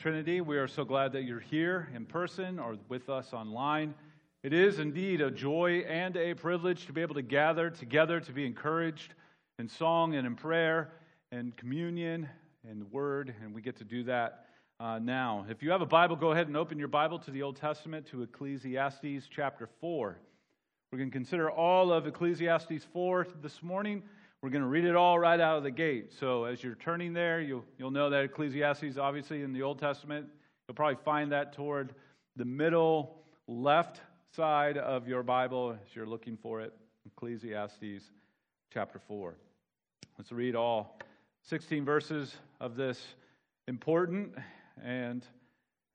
Trinity, we are so glad that you're here in person or with us online. It is indeed a joy and a privilege to be able to gather together, to be encouraged in song and in prayer and communion and the Word, and we get to do that now. If you have a Bible, go ahead and open your Bible to the Old Testament, to Ecclesiastes chapter 4. We're going to consider all of Ecclesiastes 4 this morning. We're going to read it all right out of the gate. So as you're turning there, you'll know that Ecclesiastes, obviously, in the Old Testament. You'll probably find that toward the middle left side of your Bible as you're looking for it. Ecclesiastes chapter 4. Let's read all 16 verses of this important and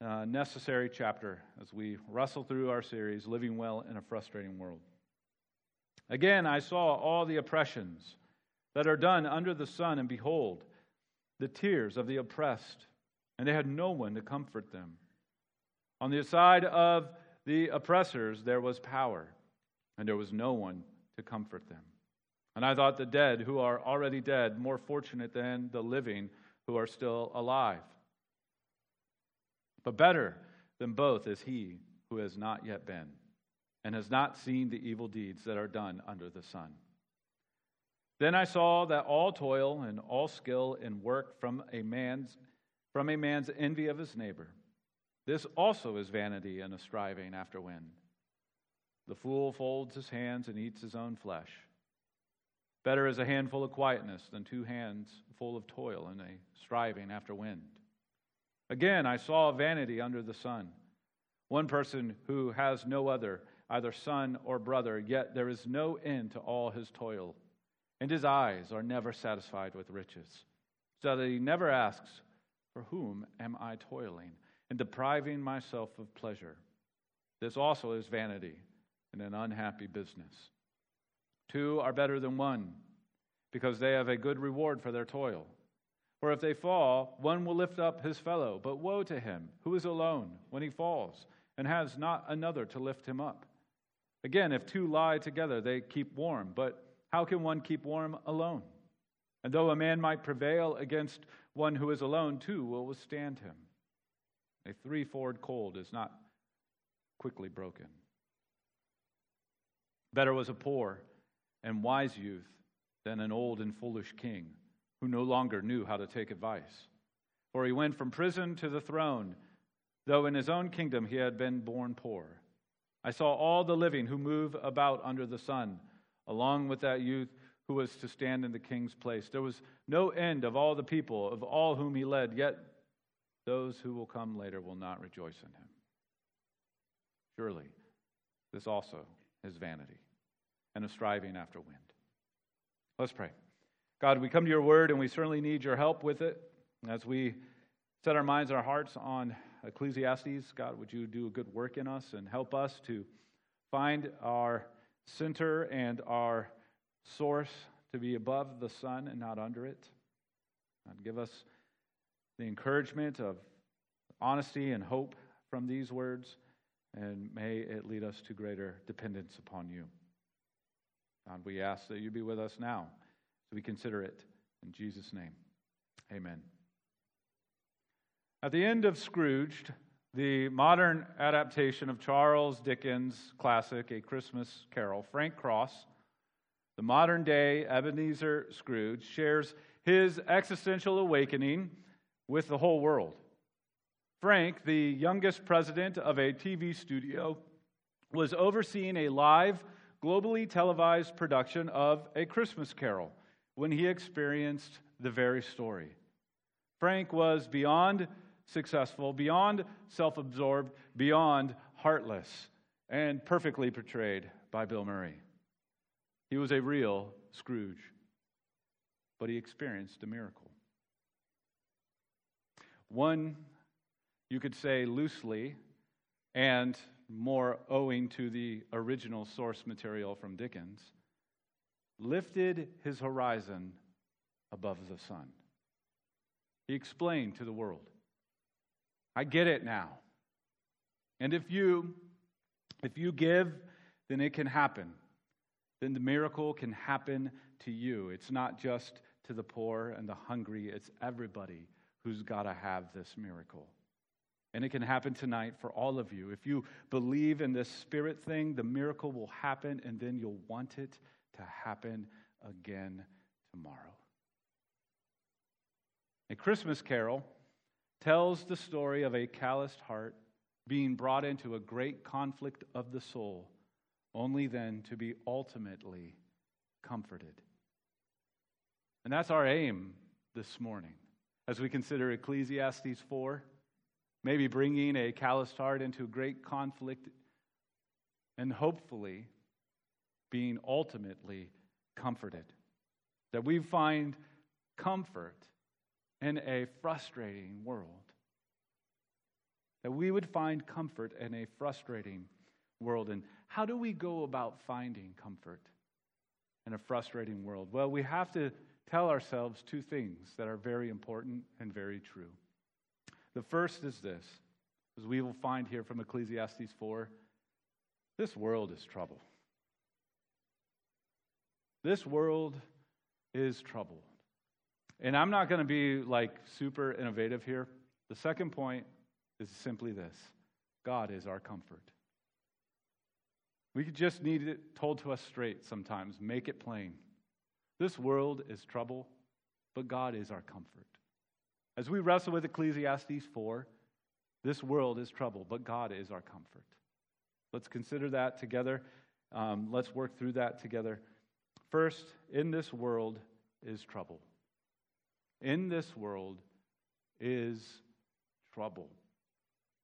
necessary chapter as we wrestle through our series, Living Well in a Frustrating World. Again, I saw all the oppressions that are done under the sun, and behold, the tears of the oppressed, and they had no one to comfort them. On the side of the oppressors there was power, and there was no one to comfort them. And I thought the dead who are already dead more fortunate than the living who are still alive. But better than both is he who has not yet been, and has not seen the evil deeds that are done under the sun. Then I saw that all toil and all skill and work from a man's envy of his neighbor. This also is vanity and a striving after wind. The fool folds his hands and eats his own flesh. Better is a handful of quietness than two hands full of toil and a striving after wind. Again, I saw vanity under the sun. One person who has no other, either son or brother, yet there is no end to all his toil, and his eyes are never satisfied with riches, so that he never asks, "For whom am I toiling and depriving myself of pleasure?" This also is vanity and an unhappy business. Two are better than one, because they have a good reward for their toil. For if they fall, one will lift up his fellow, but woe to him who is alone when he falls and has not another to lift him up. Again, if two lie together, they keep warm, but how can one keep warm alone? And though a man might prevail against one who is alone, two will withstand him. A threefold cord is not quickly broken. Better was a poor and wise youth than an old and foolish king, who no longer knew how to take advice. For he went from prison to the throne, though in his own kingdom he had been born poor. I saw all the living who move about under the sun, along with that youth who was to stand in the king's place. There was no end of all the people, of all whom he led, yet those who will come later will not rejoice in him. Surely, this also is vanity and a striving after wind. Let's pray. God, we come to your word, and we certainly need your help with it. As we set our minds and our hearts on Ecclesiastes, God, would you do a good work in us and help us to find our center and our source to be above the sun and not under it. God, give us the encouragement of honesty and hope from these words, and may it lead us to greater dependence upon you. God, we ask that you be with us now. We consider it in Jesus' name. Amen. At the end of Scrooged, the modern adaptation of Charles Dickens' classic, A Christmas Carol, Frank Cross, the modern-day Ebenezer Scrooge, shares his existential awakening with the whole world. Frank, the youngest president of a TV studio, was overseeing a live, globally televised production of A Christmas Carol when he experienced the very story. Frank was beyond successful, beyond self-absorbed, beyond heartless, and perfectly portrayed by Bill Murray. He was a real Scrooge, but he experienced a miracle. One, you could say loosely, and more owing to the original source material from Dickens, lifted his horizon above the sun. He explained to the world, "I get it now. And if you give, then it can happen. Then the miracle can happen to you. It's not just to the poor and the hungry. It's everybody who's got to have this miracle. And it can happen tonight for all of you. If you believe in this spirit thing, the miracle will happen, and then you'll want it to happen again tomorrow. A Christmas Carol tells the story of a calloused heart being brought into a great conflict of the soul, only then to be ultimately comforted. And that's our aim this morning as we consider Ecclesiastes 4, maybe bringing a calloused heart into great conflict and hopefully being ultimately comforted. That we find comfort in a frustrating world. That we would find comfort in a frustrating world. And how do we go about finding comfort in a frustrating world? Well, we have to tell ourselves two things that are very important and very true. The first is this, as we will find here from Ecclesiastes 4, this world is trouble. This world is troubled. And I'm not going to be like super innovative here. The second point is simply this: God is our comfort. We just need it told to us straight sometimes. Make it plain. This world is trouble, but God is our comfort. As we wrestle with Ecclesiastes 4, this world is trouble, but God is our comfort. Let's consider that together. Let's work through that together. First, in this world is trouble. In this world is trouble.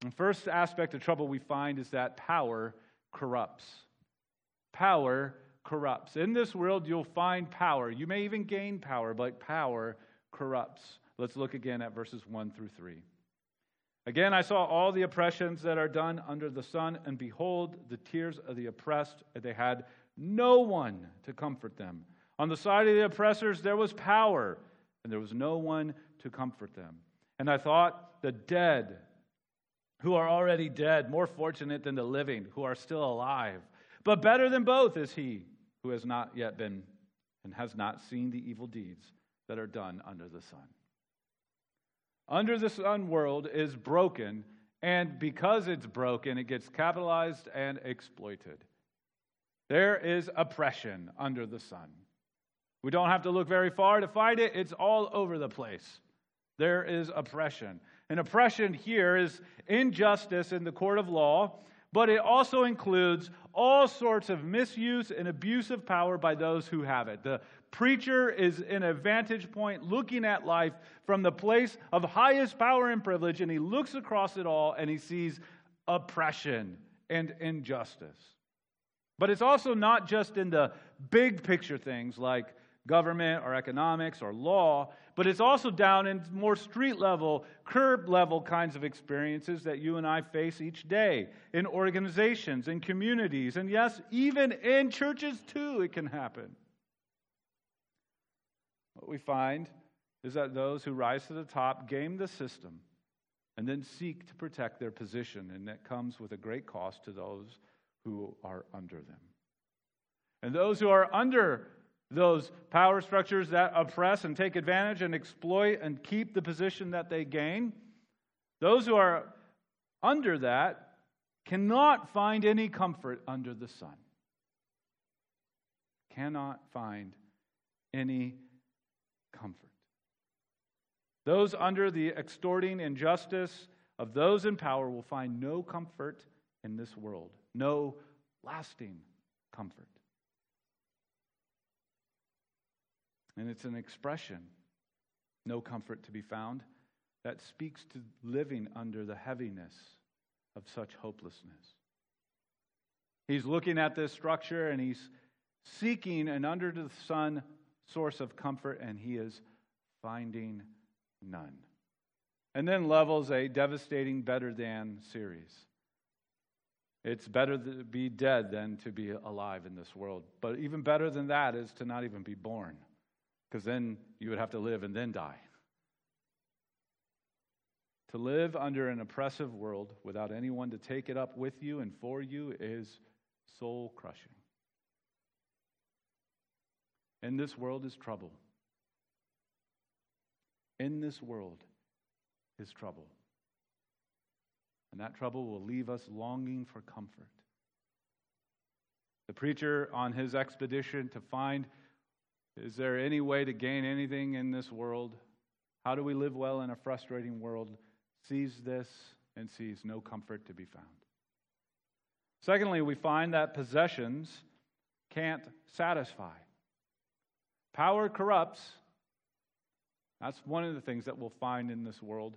The first aspect of trouble we find is that power corrupts. Power corrupts. In this world, you'll find power. You may even gain power, but power corrupts. Let's look again at verses 1 through 3. Again, I saw all the oppressions that are done under the sun, and behold, the tears of the oppressed, and they had no one to comfort them. On the side of the oppressors there was power, and there was no one to comfort them. And I thought, the dead, who are already dead, more fortunate than the living, who are still alive. But better than both is he who has not yet been and has not seen the evil deeds that are done under the sun. Under the sun world is broken, and because it's broken, it gets capitalized and exploited. There is oppression under the sun. We don't have to look very far to find it. It's all over the place. There is oppression. And oppression here is injustice in the court of law, but it also includes all sorts of misuse and abuse of power by those who have it. The preacher is in a vantage point looking at life from the place of highest power and privilege, and he looks across it all and he sees oppression and injustice. But it's also not just in the big picture things like government or economics or law, but it's also down in more street level, curb level kinds of experiences that you and I face each day in organizations, in communities, and yes, even in churches too, it can happen. What we find is that those who rise to the top game the system and then seek to protect their position, and that comes with a great cost to those who are under them. And those who are under those power structures that oppress and take advantage and exploit and keep the position that they gain, those who are under that cannot find any comfort under the sun. Cannot find any comfort. Those under the extorting injustice of those in power will find no comfort in this world. No lasting comfort. And it's an expression, no comfort to be found, that speaks to living under the heaviness of such hopelessness. He's looking at this structure and he's seeking an under the sun source of comfort, and he is finding none. And then levels a devastating better than series. It's better to be dead than to be alive in this world. But even better than that is to not even be born, because then you would have to live and then die. To live under an oppressive world without anyone to take it up with you and for you is soul crushing. In this world is trouble. In this world is trouble. and that trouble will leave us longing for comfort. The preacher on his expedition to find, is there any way to gain anything in this world? How do we live well in a frustrating world? Sees this and sees no comfort to be found. Secondly, we find that possessions can't satisfy. Power corrupts. That's one of the things that we'll find in this world.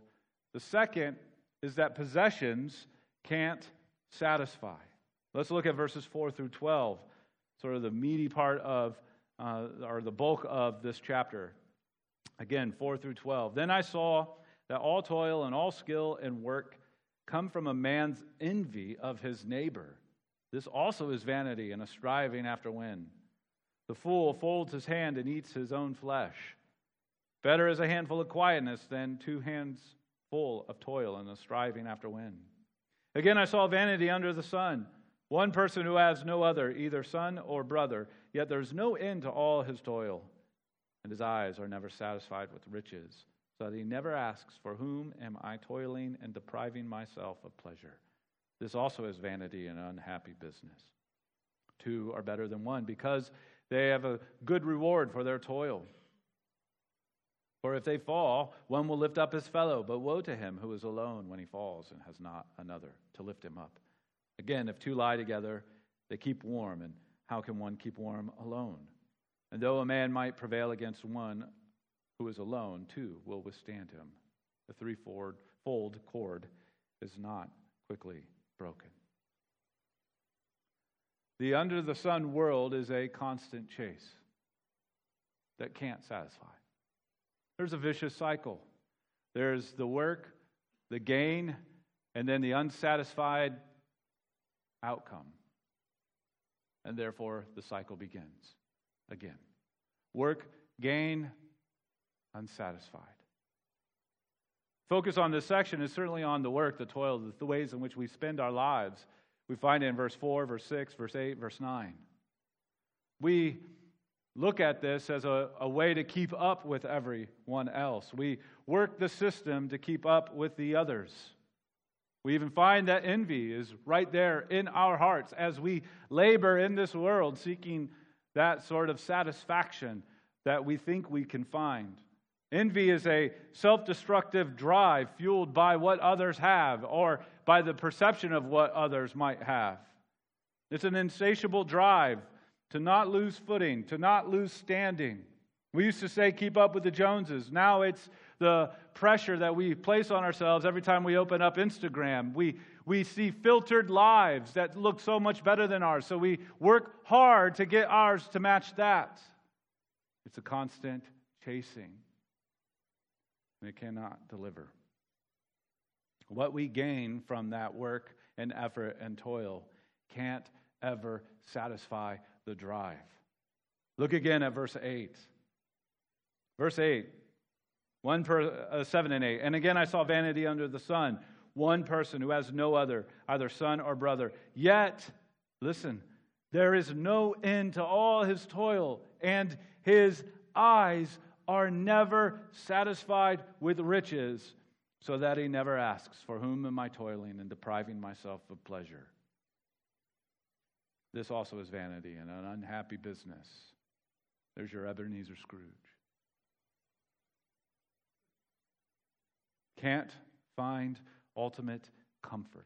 The second is that possessions can't satisfy. Let's look at verses 4 through 12, sort of the meaty part of, or the bulk of this chapter. Again, 4 through 12. Then I saw that all toil and all skill and work come from a man's envy of his neighbor. This also is vanity and a striving after wind. The fool folds his hand and eats his own flesh. Better is a handful of quietness than two hands full of toil and a striving after wind. Again, I saw vanity under the sun, one person who has no other, either son or brother, yet there's no end to all his toil, and his eyes are never satisfied with riches, so that he never asks, for whom am I toiling and depriving myself of pleasure? This also is vanity and unhappy business. Two are better than one, because they have a good reward for their toil. For if they fall, one will lift up his fellow, but woe to him who is alone when he falls and has not another to lift him up. Again, if two lie together, they keep warm, and how can one keep warm alone? And though a man might prevail against one who is alone, two will withstand him. The threefold cord is not quickly broken. The under-the-sun world is a constant chase that can't satisfy. There's a vicious cycle. There's the work, the gain, and then the unsatisfied outcome. And therefore, the cycle begins again. Work, gain, unsatisfied. Focus on this section is certainly on the work, the toil, the ways in which we spend our lives. We find it in verse 4, verse 6, verse 8, verse 9. We look at this as a way to keep up with everyone else. We work the system to keep up with the others. We even find that envy is right there in our hearts as we labor in this world seeking that sort of satisfaction that we think we can find. Envy is a self-destructive drive fueled by what others have or by the perception of what others might have. It's an insatiable drive to not lose footing, to not lose standing. We used to say, keep up with the Joneses. Now it's the pressure that we place on ourselves every time we open up Instagram. We see filtered lives that look so much better than ours, so we work hard to get ours to match that. It's a constant chasing, and it cannot deliver. What we gain from that work and effort and toil can't ever satisfy the drive. Look again at verse 8. Verse 8, 7 and 8. And again I saw vanity under the sun, one person who has no other, either son or brother. Yet, listen, there is no end to all his toil, and his eyes are never satisfied with riches, so that he never asks, for whom am I toiling and depriving myself of pleasure? This also is vanity and an unhappy business. There's your Ebenezer Scrooge. Can't find ultimate comfort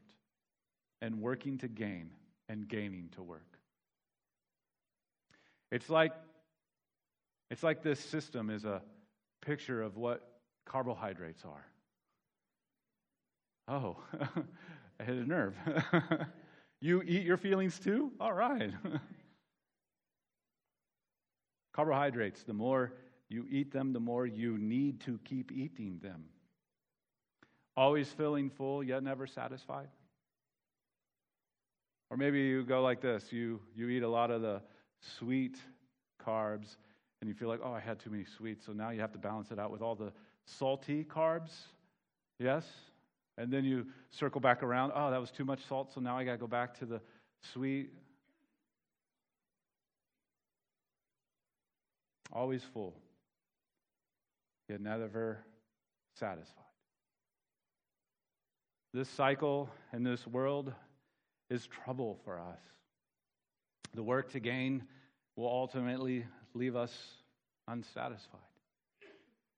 and working to gain and gaining to work. It's like this system is a picture of what carbohydrates are. Oh, I hit a nerve. You eat your feelings too? All right. Carbohydrates, the more you eat them, the more you need to keep eating them. Always feeling full, yet never satisfied. Or maybe you go like this. You eat a lot of the sweet carbs, and you feel like, oh, I had too many sweets, so now you have to balance it out with all the salty carbs. Yes? And then you circle back around. Oh, that was too much salt, so now I got to go back to the sweet. Always full, yet never satisfied. This cycle and this world is trouble for us. The work to gain will ultimately leave us unsatisfied.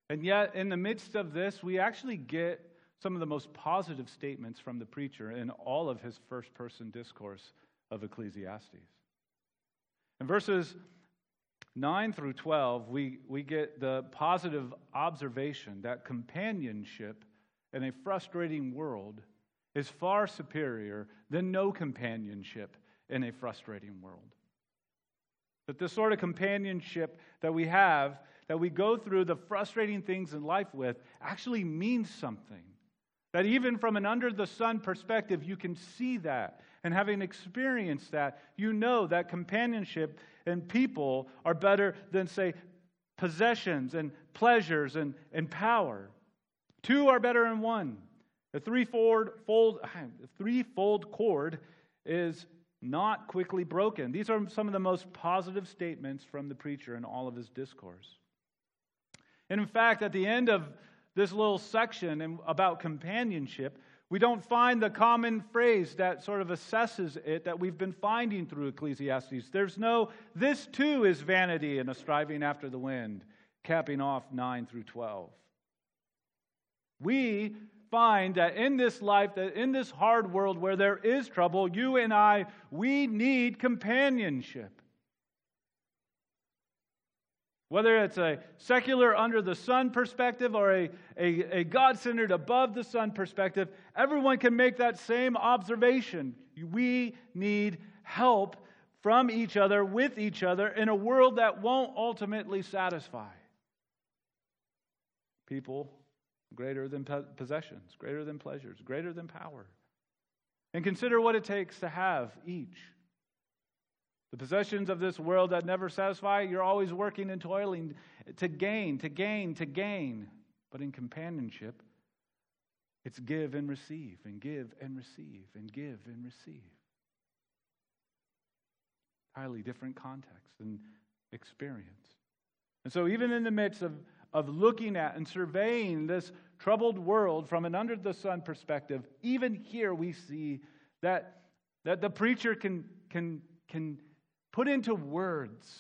And yet, in the midst of this, we actually get some of the most positive statements from the preacher in all of his first-person discourse of Ecclesiastes. In verses 9 through 12, we get the positive observation that companionship in a frustrating world is far superior than no companionship in a frustrating world. That the sort of companionship that we have, that we go through the frustrating things in life with, actually means something. That even from an under-the-sun perspective, you can see that. And having experienced that, you know that companionship and people are better than, say, possessions and pleasures and power. Two are better than one. The threefold cord is not quickly broken. These are some of the most positive statements from the preacher in all of his discourse. And in fact, at the end of this little section about companionship, we don't find the common phrase that sort of assesses it that we've been finding through Ecclesiastes. There's no, this too is vanity and a striving after the wind, capping off 9 through 12. We find that in this life, that in this hard world where there is trouble, you and I, we need companionship. Whether it's a secular under-the-sun perspective or a God-centered above-the-sun perspective, everyone can make that same observation. We need help from each other, with each other, in a world that won't ultimately satisfy. People greater than possessions, greater than pleasures, greater than power. And consider what it takes to have each. The possessions of this world that never satisfy, you're always working and toiling to gain. But in companionship, it's give and receive, and give and receive, and give and receive. Highly different context and experience. And so even in the midst of looking at and surveying this troubled world from an under-the-sun perspective, even here we see that the preacher can put into words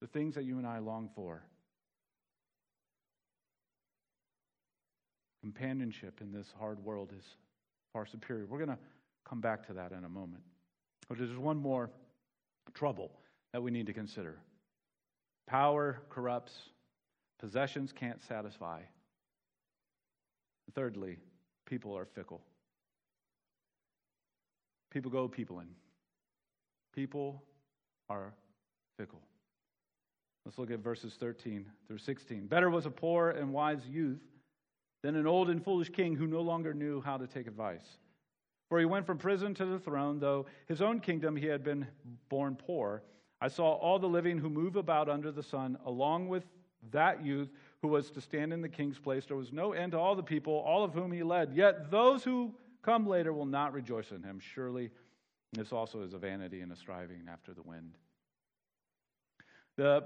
the things that you and I long for. Companionship in this hard world is far superior. We're going to come back to that in a moment. But there's one more trouble that we need to consider. Power corrupts. Possessions can't satisfy. Thirdly, people are fickle. People go peopling. People are fickle. Let's look at verses 13 through 16. Better was a poor and wise youth than an old and foolish king who no longer knew how to take advice. For he went from prison to the throne, though his own kingdom he had been born poor. I saw all the living who move about under the sun, along with that youth who was to stand in the king's place. There was no end to all the people, all of whom he led. Yet those who come later will not rejoice in him. Surely this also is a vanity and a striving after the wind. The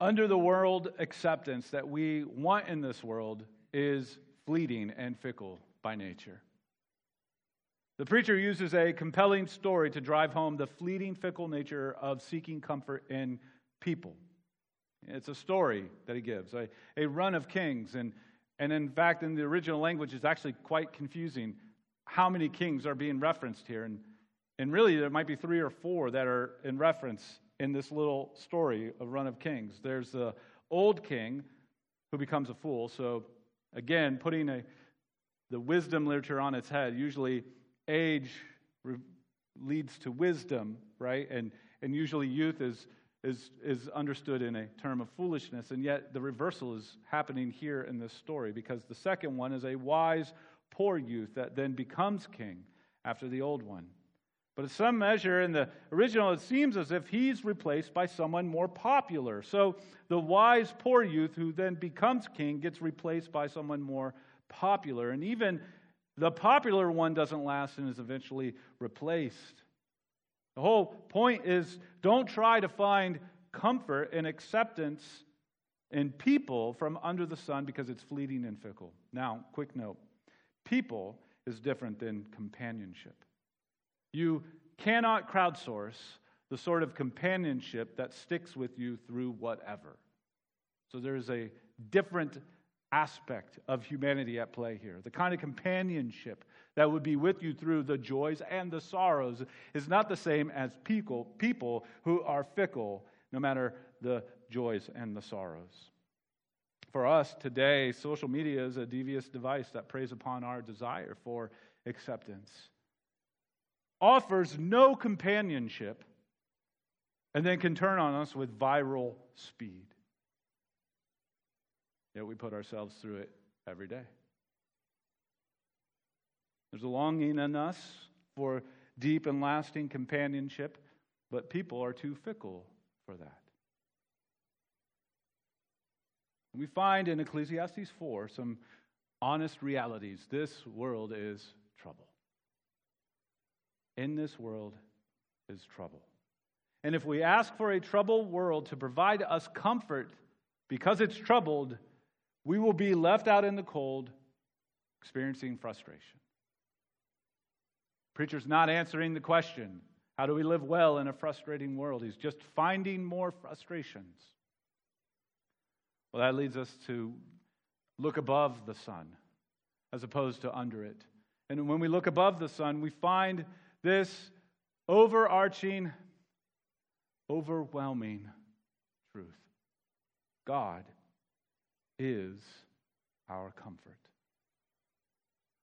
under the world acceptance that we want in this world is fleeting and fickle by nature. The preacher uses a compelling story to drive home the fleeting, fickle nature of seeking comfort in people. It's a story that he gives, a run of kings. And in fact, in the original language, it's actually quite confusing how many kings are being referenced here. And really, there might be 3 or 4 that are in reference in this little story of Run of Kings. There's the old king who becomes a fool. So, again, putting the wisdom literature on its head, usually age leads to wisdom, right? And usually youth is understood in a term of foolishness. And yet the reversal is happening here in this story, because the second one is a wise, poor youth that then becomes king after the old one. But in some measure, in the original, it seems as if he's replaced by someone more popular. So the wise, poor youth who then becomes king gets replaced by someone more popular. And even the popular one doesn't last and is eventually replaced. The whole point is, don't try to find comfort and acceptance in people from under the sun, because it's fleeting and fickle. Now, quick note. People is different than companionship. You cannot crowdsource the sort of companionship that sticks with you through whatever. So there is a different aspect of humanity at play here. The kind of companionship that would be with you through the joys and the sorrows is not the same as people who are fickle, no matter the joys and the sorrows. For us today, social media is a devious device that preys upon our desire for acceptance. Offers no companionship, and then can turn on us with viral speed. Yet we put ourselves through it every day. There's a longing in us for deep and lasting companionship, but people are too fickle for that. We find in Ecclesiastes 4 some honest realities. This world is trouble. In this world is trouble. And if we ask for a troubled world to provide us comfort because it's troubled, we will be left out in the cold, experiencing frustration. Preacher's not answering the question, how do we live well in a frustrating world? He's just finding more frustrations. Well, that leads us to look above the sun as opposed to under it. And when we look above the sun, we find this overarching, overwhelming truth. God is our comfort.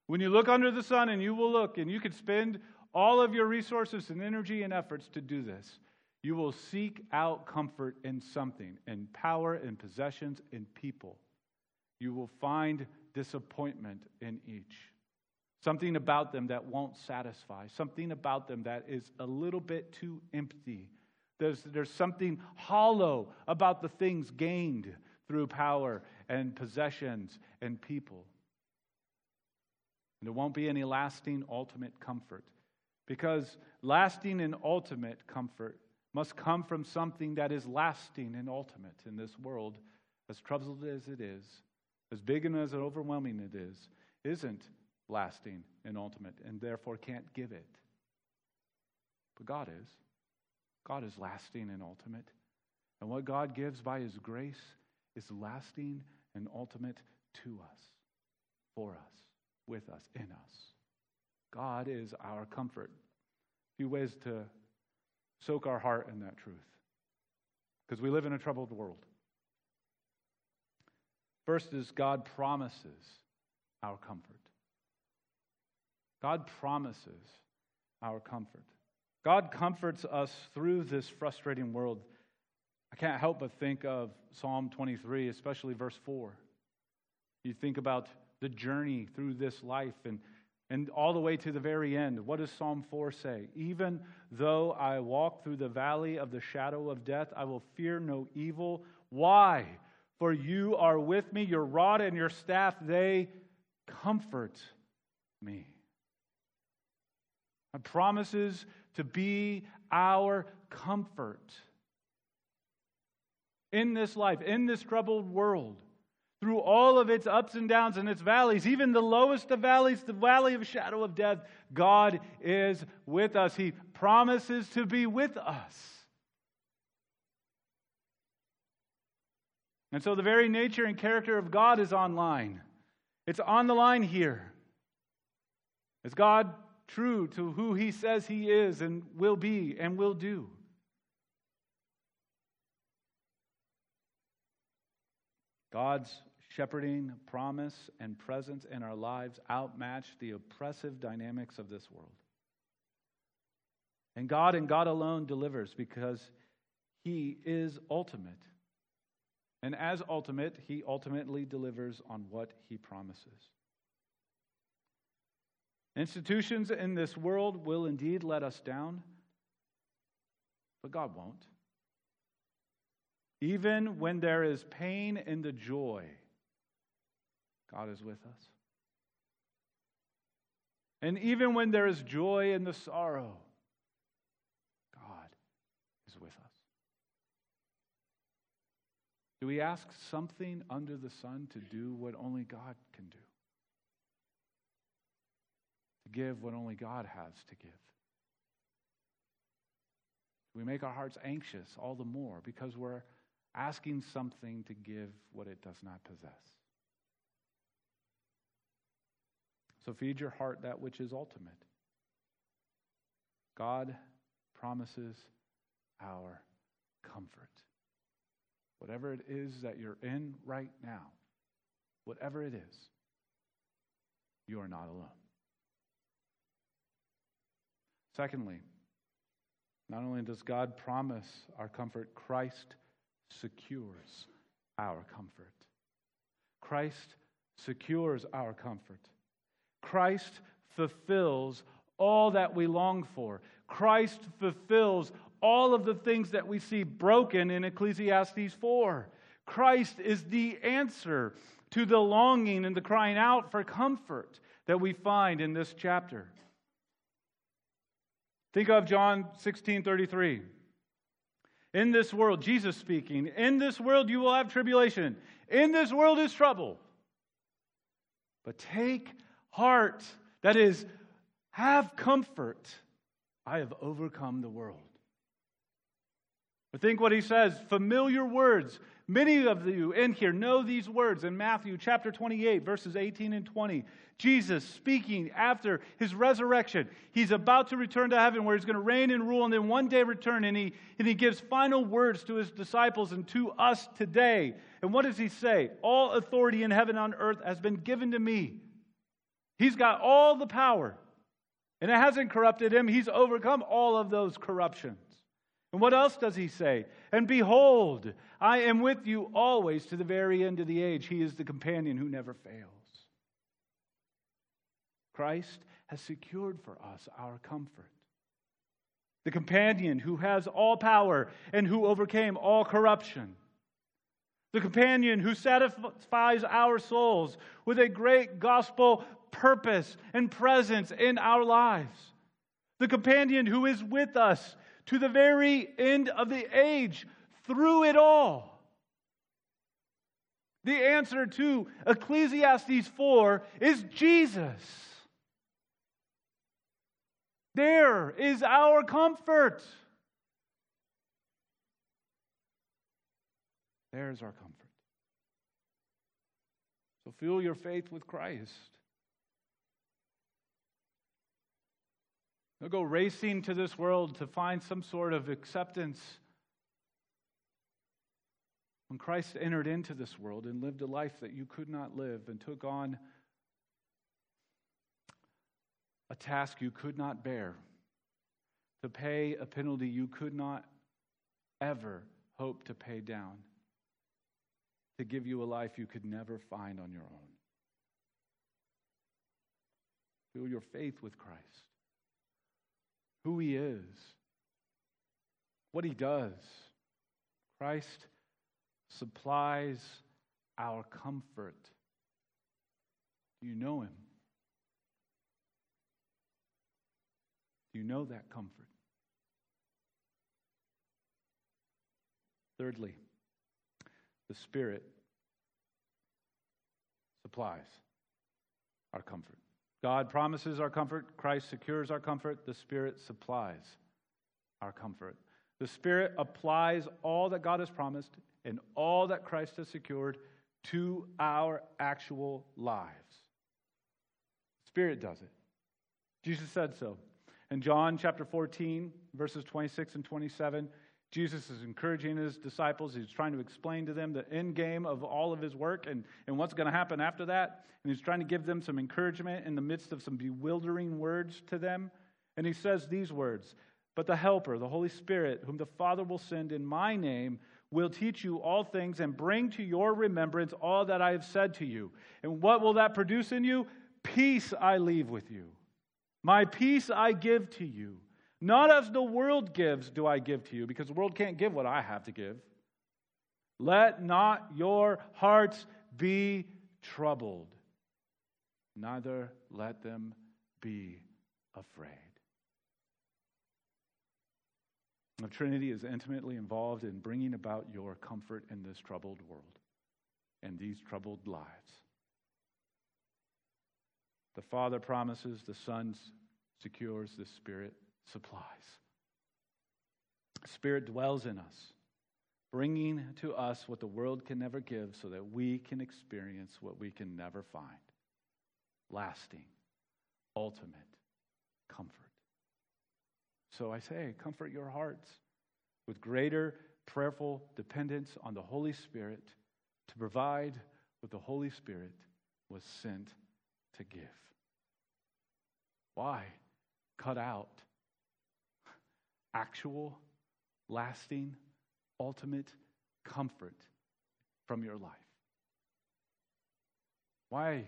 When you look under the sun, and you will look, and you could spend all of your resources and energy and efforts to do this, you will seek out comfort in something, in power, in possessions, in people. You will find disappointment in each. Something about them that won't satisfy. Something about them that is a little bit too empty. There's something hollow about the things gained through power and possessions and people. And there won't be any lasting ultimate comfort, because lasting and ultimate comfort must come from something that is lasting and ultimate in this world. As troubled as it is, as big and as overwhelming it is, isn't lasting and ultimate, and therefore can't give it. But God is. God is lasting and ultimate. And what God gives by His grace is lasting and ultimate to us, for us, with us, in us. God is our comfort. A few ways to soak our heart in that truth, because we live in a troubled world. First is God promises our comfort. God promises our comfort. God comforts us through this frustrating world. I can't help but think of Psalm 23, especially verse 4. You think about the journey through this life and all the way to the very end. What does Psalm 4 say? Even though I walk through the valley of the shadow of death, I will fear no evil. Why? For you are with me, your rod and your staff, they comfort me. God promises to be our comfort in this life, in this troubled world. Through all of its ups and downs and its valleys, even the lowest of valleys, the valley of shadow of death, God is with us. He promises to be with us. And so the very nature and character of God is on line. It's on the line here. Is God true to who He says He is and will be and will do? God's shepherding promise and presence in our lives outmatch the oppressive dynamics of this world. And God alone delivers, because He is ultimate. And as ultimate, He ultimately delivers on what He promises. Institutions in this world will indeed let us down, but God won't. Even when there is pain in the joy, God is with us. And even when there is joy in the sorrow, God is with us. Do we ask something under the sun to do what only God can do? give what only God has to give. We make our hearts anxious all the more because we're asking something to give what it does not possess. So feed your heart that which is ultimate. God promises our comfort. Whatever it is that you're in right now, whatever it is, you are not alone. Secondly, not only does God promise our comfort, Christ secures our comfort. Christ secures our comfort. Christ fulfills all that we long for. Christ fulfills all of the things that we see broken in Ecclesiastes 4. Christ is the answer to the longing and the crying out for comfort that we find in this chapter. Think of John 16:33. In this world, Jesus speaking, in this world you will have tribulation. In this world is trouble. But take heart, that is, have comfort. I have overcome the world. But think what he says, familiar words. Many of you in here know these words in Matthew chapter 28, verses 18 and 20. Jesus speaking after his resurrection. He's about to return to heaven where he's going to reign and rule and then one day return. And he gives final words to his disciples and to us today. And what does he say? All authority in heaven and on earth has been given to me. He's got all the power. And it hasn't corrupted him. He's overcome all of those corruptions. And what else does he say? And behold, I am with you always to the very end of the age. He is the companion who never fails. Christ has secured for us our comfort. The companion who has all power and who overcame all corruption. The companion who satisfies our souls with a great gospel purpose and presence in our lives. The companion who is with us to the very end of the age, through it all. The answer to Ecclesiastes 4 is Jesus. There is our comfort. There is our comfort. So fuel your faith with Christ. They'll go racing to this world to find some sort of acceptance. When Christ entered into this world and lived a life that you could not live and took on a task you could not bear, to pay a penalty you could not ever hope to pay down, to give you a life you could never find on your own. Fill your faith with Christ. Who he is, what he does. Christ supplies our comfort. Do you know him? Do you know that comfort? Thirdly, the Spirit supplies our comfort. God promises our comfort. Christ secures our comfort. The Spirit supplies our comfort. The Spirit applies all that God has promised and all that Christ has secured to our actual lives. The Spirit does it. Jesus said so. In John chapter 14, verses 26 and 27, Jesus is encouraging his disciples. He's trying to explain to them the end game of all of his work and what's going to happen after that. And he's trying to give them some encouragement in the midst of some bewildering words to them. And he says these words, "But the Helper, the Holy Spirit, whom the Father will send in my name, will teach you all things and bring to your remembrance all that I have said to you. And what will that produce in you? Peace I leave with you. My peace I give to you. Not as the world gives do I give to you, because the world can't give what I have to give. Let not your hearts be troubled, neither let them be afraid." The Trinity is intimately involved in bringing about your comfort in this troubled world and these troubled lives. The Father promises, the Son secures, the Spirit supplies. The Spirit dwells in us, bringing to us what the world can never give so that we can experience what we can never find. Lasting, ultimate comfort. So I say, comfort your hearts with greater prayerful dependence on the Holy Spirit to provide what the Holy Spirit was sent to give. Why cut out actual, lasting, ultimate comfort from your life? Why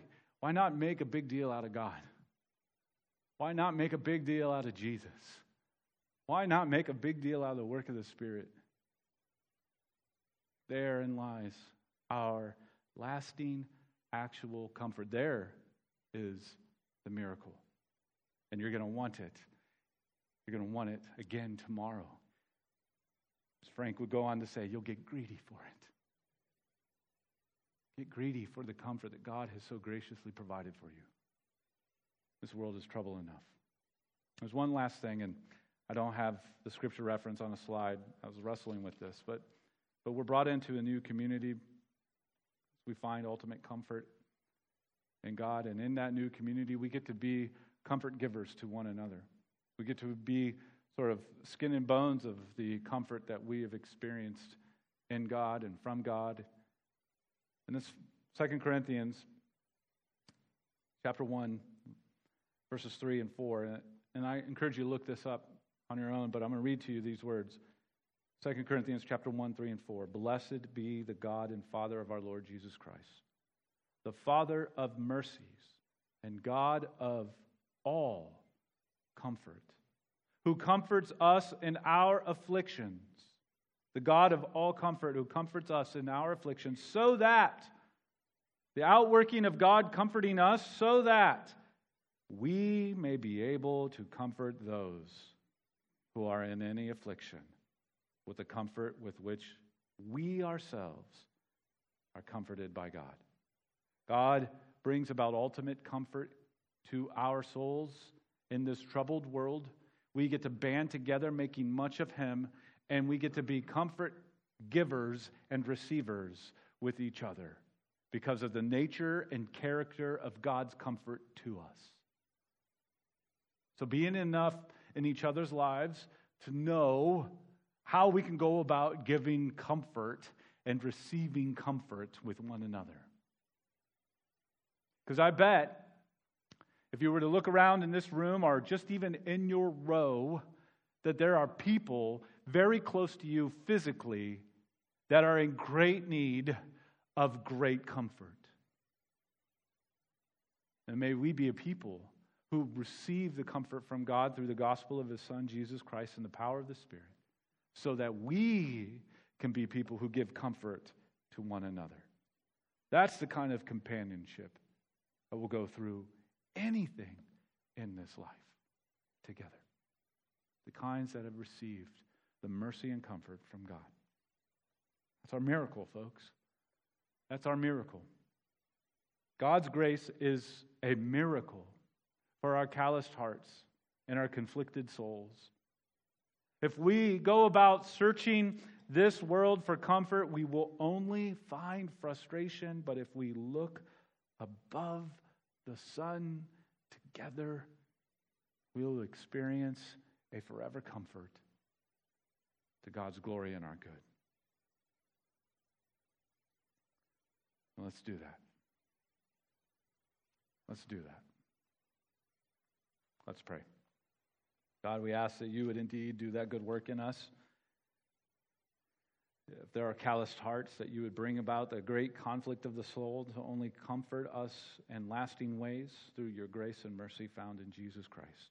not make a big deal out of God? Why not make a big deal out of Jesus? Why not make a big deal out of the work of the Spirit? Therein lies our lasting, actual comfort. There is the miracle. And you're going to want it. You're going to want it again tomorrow. As Frank would go on to say, you'll get greedy for it. Get greedy for the comfort that God has so graciously provided for you. This world is trouble enough. There's one last thing, and I don't have the scripture reference on a slide. I was wrestling with this, but we're brought into a new community. We find ultimate comfort in God, and in that new community, we get to be comfort givers to one another. We get to be sort of skin and bones of the comfort that we have experienced in God and from God. In this 2 Corinthians chapter 1, verses 3 and 4, and I encourage you to look this up on your own, but I'm going to read to you these words. 2 Corinthians chapter 1, 3, and 4. Blessed be the God and Father of our Lord Jesus Christ, the Father of mercies and God of all comfort, who comforts us in our afflictions, the God of all comfort who comforts us in our afflictions, so that the outworking of God comforting us, so that we may be able to comfort those who are in any affliction with the comfort with which we ourselves are comforted by God. God brings about ultimate comfort to our souls in this troubled world. We get to band together, making much of Him, and we get to be comfort givers and receivers with each other because of the nature and character of God's comfort to us. So being enough in each other's lives to know how we can go about giving comfort and receiving comfort with one another. Because I bet if you were to look around in this room or just even in your row, that there are people very close to you physically that are in great need of great comfort. And may we be a people who receive the comfort from God through the gospel of His Son, Jesus Christ, and the power of the Spirit, so that we can be people who give comfort to one another. That's the kind of companionship that will go through anything in this life together. The kinds that have received the mercy and comfort from God. That's our miracle, folks. That's our miracle. God's grace is a miracle for our calloused hearts and our conflicted souls. If we go about searching this world for comfort, we will only find frustration. But if we look above the sun together, we'll experience a forever comfort to God's glory and our good. Well, let's do that. Let's do that. Let's pray. God, we ask that You would indeed do that good work in us. If there are calloused hearts, that You would bring about the great conflict of the soul to only comfort us in lasting ways through Your grace and mercy found in Jesus Christ.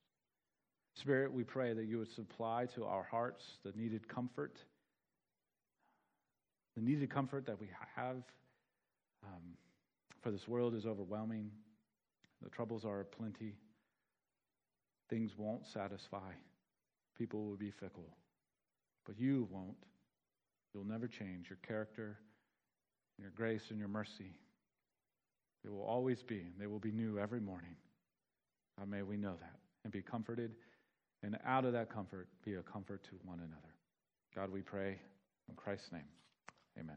Spirit, we pray that You would supply to our hearts the needed comfort that we have, for this world is overwhelming. The troubles are plenty. Things won't satisfy. People will be fickle. But You won't. You'll never change. Your character, Your grace, and Your mercy, they will always be, and they will be new every morning. God, may we know that and be comforted, and out of that comfort, be a comfort to one another. God, we pray in Christ's name. Amen.